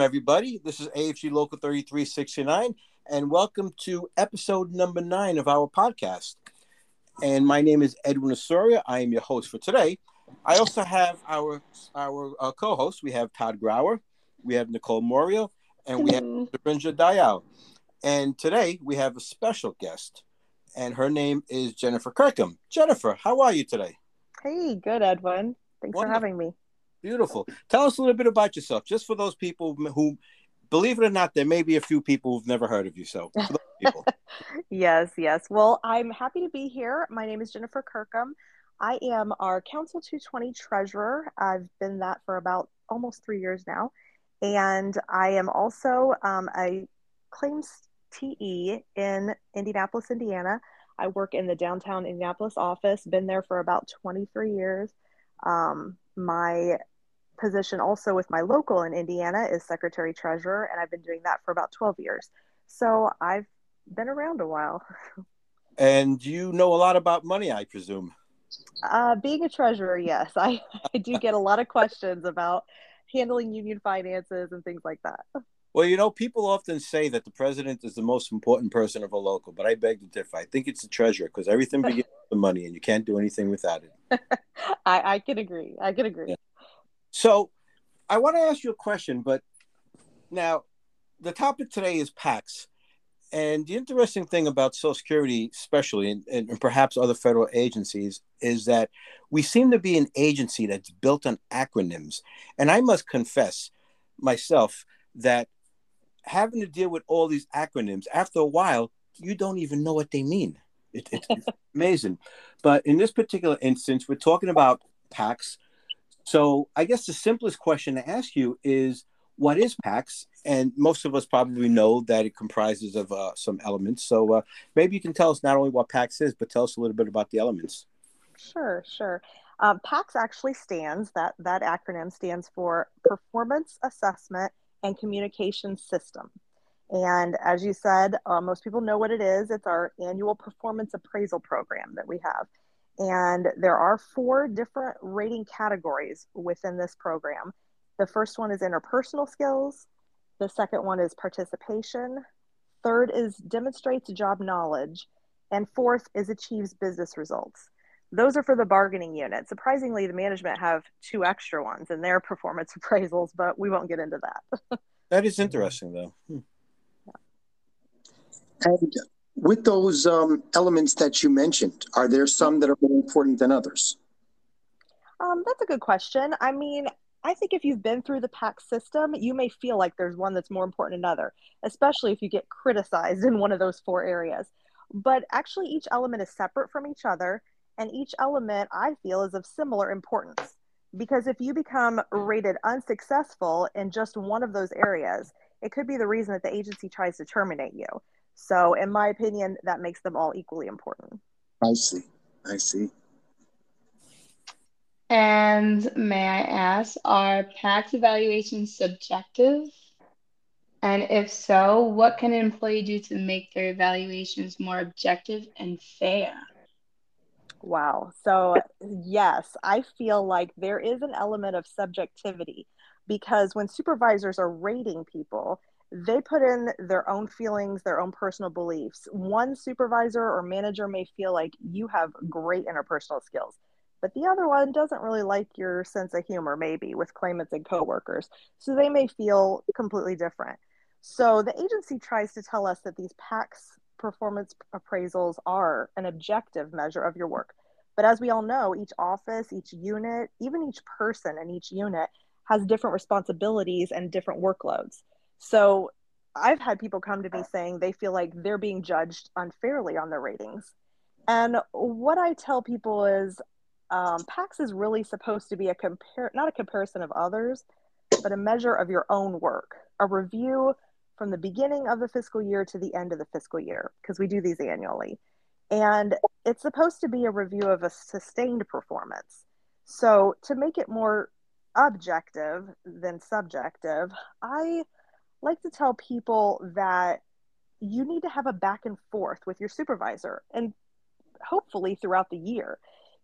Everybody, this is AFG Local 3369, and welcome to episode number 9 of our podcast. And my name is Edwin Osoria. I am your host for today. I also have our co-hosts. We have Todd Grauer, we have Nicole Morio, and we have Dorinja Dayal. And today we have a special guest, and her name is Jennifer Kirkham. Jennifer, how are you today? Hey, good, Edwin. Thanks for having me. Beautiful. Tell us a little bit about yourself, just for those people who, believe it or not, there may be a few people who've never heard of you. So, for those people. Yes. Well, I'm happy to be here. My name is Jennifer Kirkham. I am our Council 220 treasurer. I've been that for about almost 3 years now. And I am also a claims TE in Indianapolis, Indiana. I work in the downtown Indianapolis office, been there for about 23 years. My position also with my local in Indiana is secretary treasurer, and I've been doing that for about 12 years. So I've been around a while. And you know a lot about money, I presume. Being a treasurer, yes. I do get a lot of questions about handling union finances and things like that. Well, you know, people often say that the president is the most important person of a local, but I beg to differ. I think it's the treasurer, because everything begins with the money, and you can't do anything without it. I can agree. Yeah. So I want to ask you a question, but now the topic today is PACs. And the interesting thing about Social Security, especially, and perhaps other federal agencies, is that we seem to be an agency that's built on acronyms. And I must confess myself that having to deal with all these acronyms, after a while, you don't even know what they mean. It's amazing. But in this particular instance, we're talking about PACs. So I guess the simplest question to ask you is, what is PACs? And most of us probably know that it comprises of some elements. So maybe you can tell us not only what PACs is, but tell us a little bit about the elements. Sure. PACs actually stands, that acronym stands for Performance Assessment and Communication System. And as you said, most people know what it is. It's our annual performance appraisal program that we have. And there are 4 different rating categories within this program. The first one is interpersonal skills. The second one is participation. Third is demonstrates job knowledge. And fourth is achieves business results. Those are for the bargaining unit. Surprisingly, the management have 2 extra ones in their performance appraisals, but we won't get into that. That is interesting, though. And with those elements that you mentioned, are there some that are more important than others? That's a good question. I mean, I think if you've been through the PAC system, you may feel like there's one that's more important than another, especially if you get criticized in one of those 4 areas. But actually, each element is separate from each other. And each element, I feel, is of similar importance, because if you become rated unsuccessful in just one of those areas, it could be the reason that the agency tries to terminate you. So in my opinion, that makes them all equally important. I see. And may I ask, are PACs evaluations subjective? And if so, what can an employee do to make their evaluations more objective and fair? Wow. So yes, I feel like there is an element of subjectivity, because when supervisors are rating people, they put in their own feelings, their own personal beliefs. One supervisor or manager may feel like you have great interpersonal skills, but the other one doesn't really like your sense of humor, maybe with claimants and coworkers. So they may feel completely different. So the agency tries to tell us that these PACs performance appraisals are an objective measure of your work. But as we all know, each office, each unit, even each person in each unit has different responsibilities and different workloads. So I've had people come to me saying they feel like they're being judged unfairly on their ratings. And what I tell people is PACs is really supposed to be not a comparison of others, but a measure of your own work, a review from the beginning of the fiscal year to the end of the fiscal year, because we do these annually. And it's supposed to be a review of a sustained performance. So to make it more objective than subjective, I like to tell people that you need to have a back and forth with your supervisor, and hopefully throughout the year.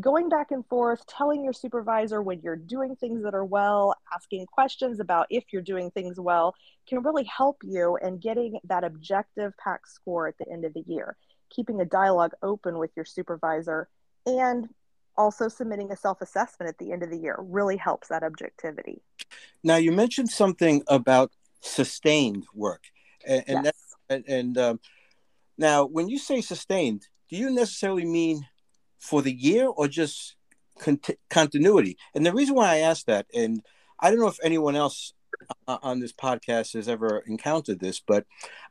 going back and forth, telling your supervisor when you're doing things that are well, asking questions about if you're doing things well, can really help you in getting that objective PAC score at the end of the year. Keeping a dialogue open with your supervisor and also submitting a self-assessment at the end of the year really helps that objectivity. Now, you mentioned something about sustained work. And, yes. Now, when you say sustained, do you necessarily mean for the year or just continuity? And the reason why I ask that, and I don't know if anyone else on this podcast has ever encountered this, but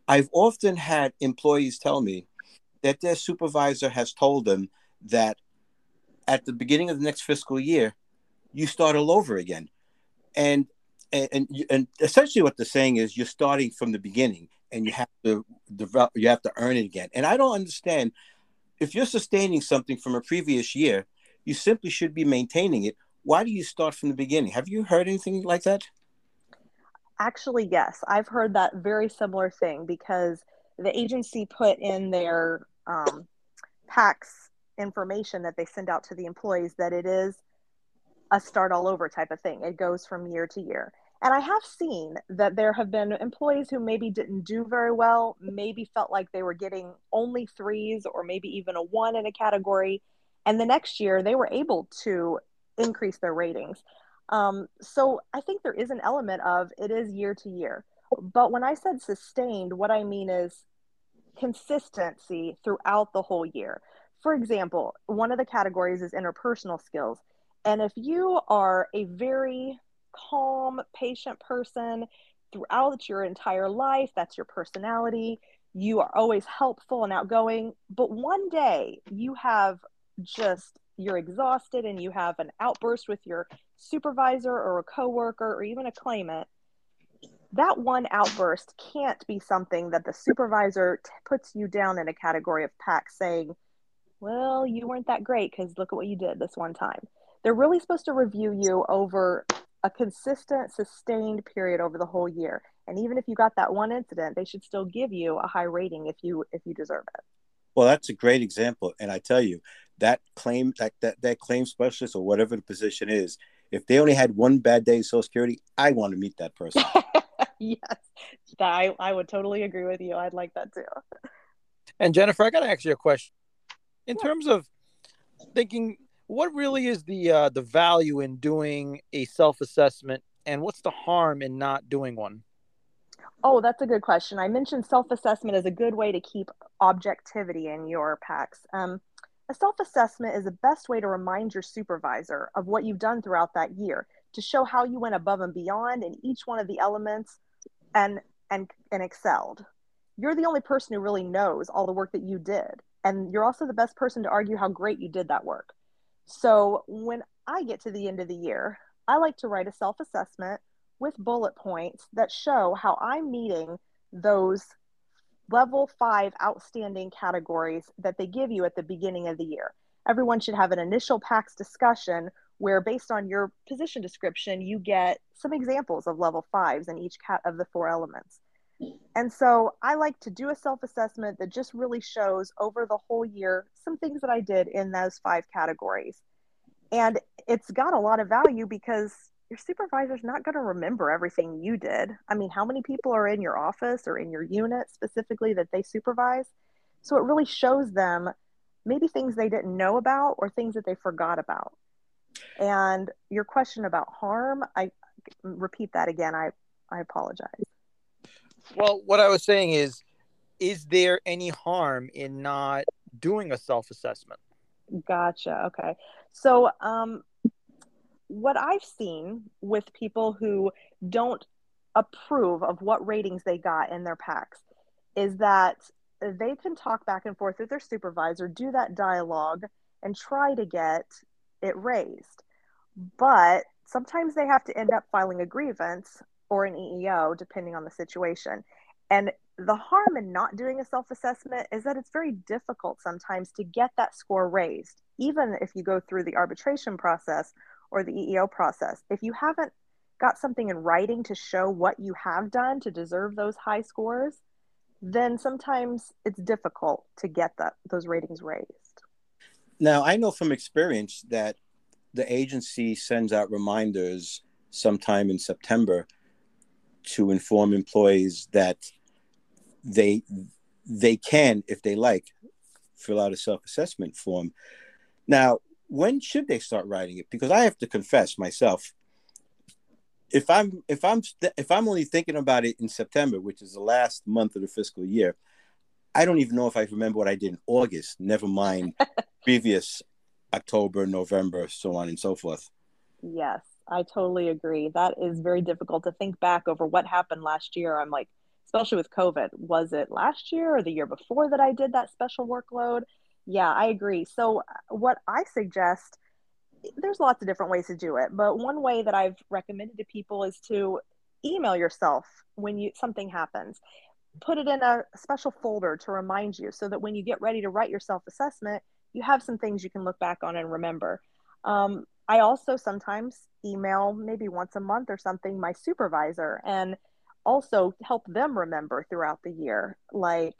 I've often had employees tell me that their supervisor has told them that at the beginning of the next fiscal year, you start all over again. And essentially what they're saying is you're starting from the beginning and you have to develop, you have to earn it again. And I don't understand, if you're sustaining something from a previous year, you simply should be maintaining it. Why do you start from the beginning? Have you heard anything like that? Actually, yes. I've heard that very similar thing because the agency put in their PACs information that they send out to the employees that it is a start all over type of thing. It goes from year to year. And I have seen that there have been employees who maybe didn't do very well, maybe felt like they were getting only 3s or maybe even a 1 in a category. And the next year they were able to increase their ratings. So I think there is an element of it is year to year. But when I said sustained, what I mean is consistency throughout the whole year. For example, one of the categories is interpersonal skills. And if you are a very calm, patient person throughout your entire life, that's your personality, you are always helpful and outgoing, but one day you have just, you're exhausted and you have an outburst with your supervisor or a coworker or even a claimant, that one outburst can't be something that the supervisor puts you down in a category of PAC saying, well, you weren't that great because look at what you did this one time. They're really supposed to review you over a consistent, sustained period over the whole year. And even if you got that one incident, they should still give you a high rating if you deserve it. Well, that's a great example. And I tell you, that claim, that claim specialist or whatever the position is, if they only had one bad day in Social Security, I want to meet that person. Yes, I would totally agree with you. I'd like that too. And Jennifer, I got to ask you a question. In terms of thinking, what really is the value in doing a self-assessment and what's the harm in not doing one? Oh, that's a good question. I mentioned self-assessment as a good way to keep objectivity in your PACs. A self-assessment is the best way to remind your supervisor of what you've done throughout that year to show how you went above and beyond in each one of the elements and excelled. You're the only person who really knows all the work that you did. And you're also the best person to argue how great you did that work. So when I get to the end of the year, I like to write a self-assessment with bullet points that show how I'm meeting those level 5 outstanding categories that they give you at the beginning of the year. Everyone should have an initial PACs discussion where based on your position description, you get some examples of level 5s in each of the 4 elements. And so I like to do a self-assessment that just really shows over the whole year some things that I did in those 5 categories. And it's got a lot of value because your supervisor's not going to remember everything you did. I mean, how many people are in your office or in your unit specifically that they supervise? So it really shows them maybe things they didn't know about or things that they forgot about. And your question about harm, I repeat that again. I apologize. Well, what I was saying is there any harm in not doing a self-assessment? Gotcha. Okay. So what I've seen with people who don't approve of what ratings they got in their PACs is that they can talk back and forth with their supervisor, do that dialogue, and try to get it raised. But sometimes they have to end up filing a grievance or an EEO, depending on the situation. And the harm in not doing a self-assessment is that it's very difficult sometimes to get that score raised, even if you go through the arbitration process or the EEO process. If you haven't got something in writing to show what you have done to deserve those high scores, then sometimes it's difficult to get those ratings raised. Now, I know from experience that the agency sends out reminders sometime in September to inform employees that they can, if they like, fill out a self-assessment form. Now, when should they start writing it? Because I have to confess myself, if I'm only thinking about it in September, which is the last month of the fiscal year, I don't even know if I remember what I did in August, never mind previous October, November, so on and so forth. Yes, I totally agree. That is very difficult to think back over what happened last year. I'm like, especially with COVID, was it last year or the year before that I did that special workload? Yeah, I agree. So what I suggest, there's lots of different ways to do it, but one way that I've recommended to people is to email yourself when something happens. Put it in a special folder to remind you so that when you get ready to write your self-assessment, you have some things you can look back on and remember. I also sometimes email maybe once a month or something my supervisor and also help them remember throughout the year. Like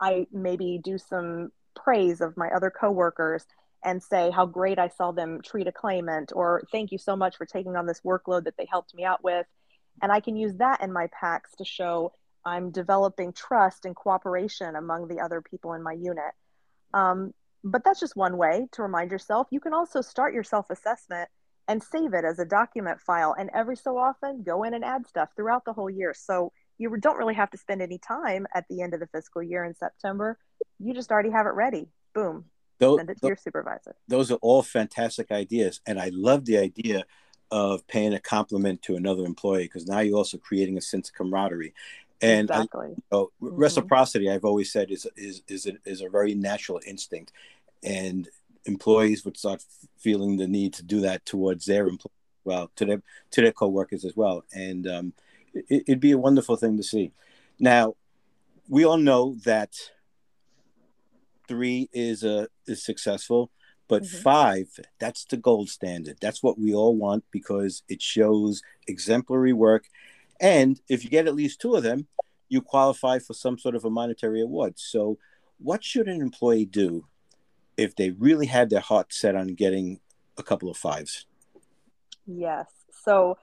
I maybe do some praise of my other coworkers and say how great I saw them treat a claimant, or thank you so much for taking on this workload that they helped me out with. And I can use that in my packs to show I'm developing trust and cooperation among the other people in my unit. But that's just one way to remind yourself. You can also start your self-assessment and save it as a document file. And every so often, go in and add stuff throughout the whole year. So you don't really have to spend any time at the end of the fiscal year in September. You just already have it ready. Boom. Send it to your supervisor. Those are all fantastic ideas. And I love the idea of paying a compliment to another employee, because now you're also creating a sense of camaraderie. And exactly. Reciprocity, I've always said, is a very natural instinct, and employees would start feeling the need to do that towards their employees, well, to their coworkers as well. And it'd be a wonderful thing to see. Now, we all know that 3 is successful, but 5, that's the gold standard. That's what we all want, because it shows exemplary work. And if you get at least 2 of them, you qualify for some sort of a monetary award. So what should an employee do if they really had their heart set on getting a couple of 5s? Yes. So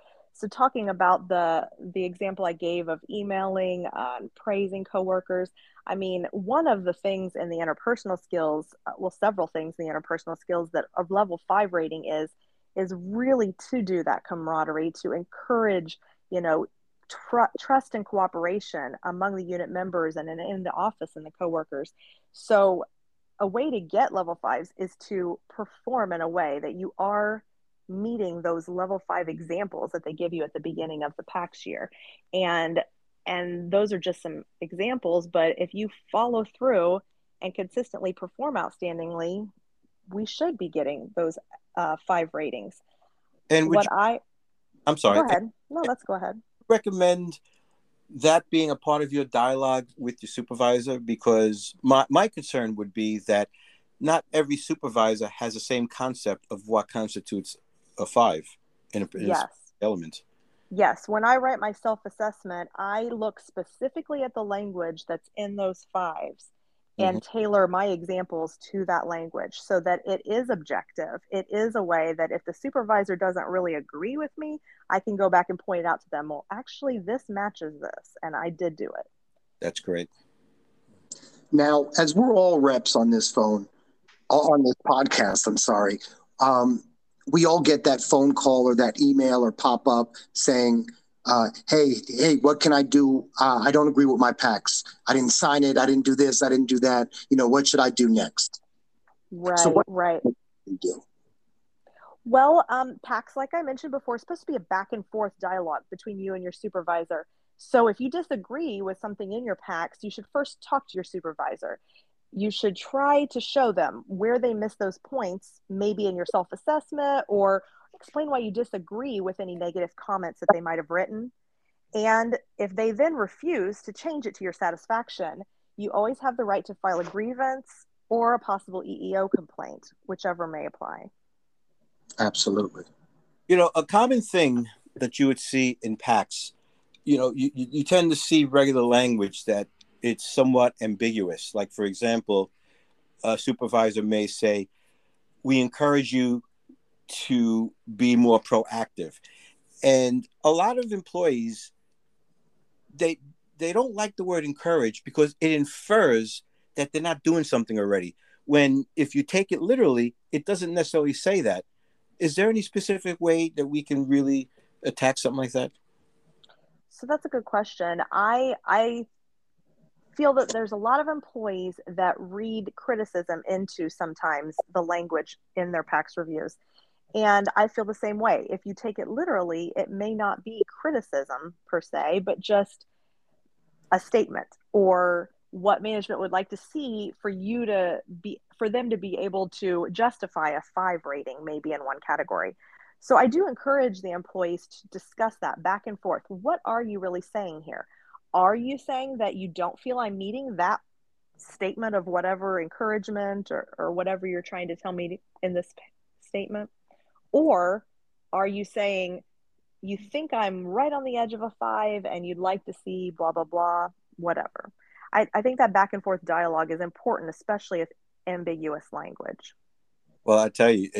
talking about the example I gave of emailing, praising coworkers, I mean, one of the things in the interpersonal skills, well, several things in the interpersonal skills that of level 5 rating is really to do that camaraderie, to encourage, trust and cooperation among the unit members and in the office and the coworkers. So a way to get level 5s is to perform in a way that you are meeting those level 5 examples that they give you at the beginning of the PACS year. And those are just some examples, but if you follow through and consistently perform outstandingly, we should be getting those 5 ratings. And I'm sorry. Go ahead. No, let's go ahead. Recommend that being a part of your dialogue with your supervisor, because my concern would be that not every supervisor has the same concept of what constitutes a 5 in a yes. element. Yes. When I write my self-assessment, I look specifically at the language that's in those 5s and tailor my examples to that language so that it is objective. It is a way that if the supervisor doesn't really agree with me, I can go back and point it out to them. Well, actually, this matches this, and I did do it. That's great. Now, as we're all reps on this podcast, I'm sorry, we all get that phone call or that email or pop-up saying, hey, what can I do? I don't agree with my PACS. I didn't sign it. I didn't do this. I didn't do that. What should I do next? Right, so right. Do? Well, PACS, like I mentioned before, is supposed to be a back and forth dialogue between you and your supervisor. So if you disagree with something in your PACS, you should first talk to your supervisor. You should try to show them where they missed those points, maybe in your self-assessment, or explain why you disagree with any negative comments that they might have written. And if they then refuse to change it to your satisfaction, you always have the right to file a grievance or a possible EEO complaint, whichever may apply. Absolutely. A common thing that you would see in PACS, you tend to see regular language that it's somewhat ambiguous. Like, for example, a supervisor may say, we encourage you to be more proactive. And a lot of employees, they don't like the word encourage because it infers that they're not doing something already. When if you take it literally, it doesn't necessarily say that. Is there any specific way that we can really attack something like that? So that's a good question. I feel that there's a lot of employees that read criticism into sometimes the language in their PACS reviews. And I feel the same way. If you take it literally, it may not be criticism per se, but just a statement or what management would like to see for you to be, for them to be able to justify a 5 rating maybe in one category. So I do encourage the employees to discuss that back and forth. What are you really saying here? Are you saying that you don't feel I'm meeting that statement of whatever encouragement or whatever you're trying to tell me in this statement? Or are you saying you think I'm right on the edge of a 5 and you'd like to see blah, blah, blah, whatever? I think that back and forth dialogue is important, especially if ambiguous language. Well, I tell you,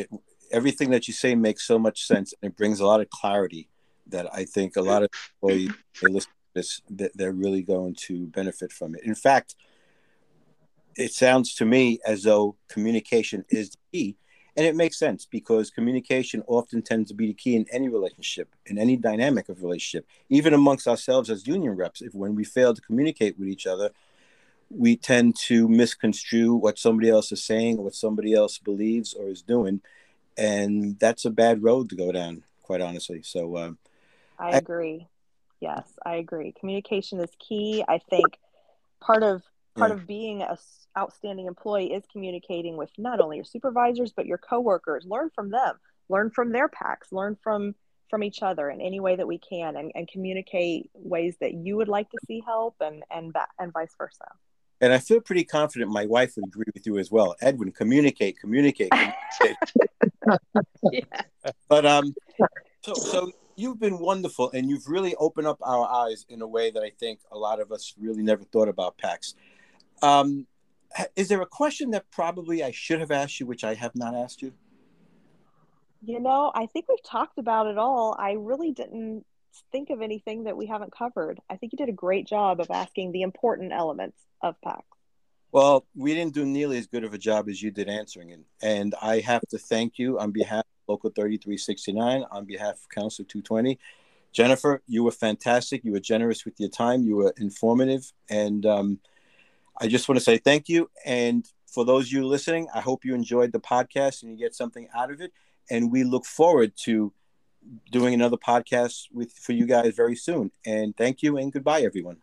everything that you say makes so much sense. And it brings a lot of clarity that I think a lot of employees they listen to this, they're really going to benefit from it. In fact, it sounds to me as though communication is the key. And it makes sense because communication often tends to be the key in any relationship, in any dynamic of relationship, even amongst ourselves as union reps. If when we fail to communicate with each other, we tend to misconstrue what somebody else is saying, what somebody else believes or is doing. And that's a bad road to go down, quite honestly. So I agree. Yes, I agree. Communication is key. I think part of being an outstanding employee is communicating with not only your supervisors, but your coworkers. Learn from them, learn from their PACs, learn from each other in any way that we can, and communicate ways that you would like to see help and vice versa. And I feel pretty confident my wife would agree with you as well. Edwin, communicate. Yeah. But so you've been wonderful, and you've really opened up our eyes in a way that I think a lot of us really never thought about PACs. Is there a question that probably I should have asked you, which I have not asked you? You know, I think we've talked about it all. I really didn't think of anything that we haven't covered. I think you did a great job of asking the important elements of PACs. Well, we didn't do nearly as good of a job as you did answering it. And I have to thank you on behalf of Local 3369, on behalf of Council 220. Jennifer, you were fantastic. You were generous with your time. You were informative. And I just want to say thank you. And for those of you listening, I hope you enjoyed the podcast and you get something out of it. And we look forward to doing another podcast for you guys very soon. And thank you and goodbye, everyone.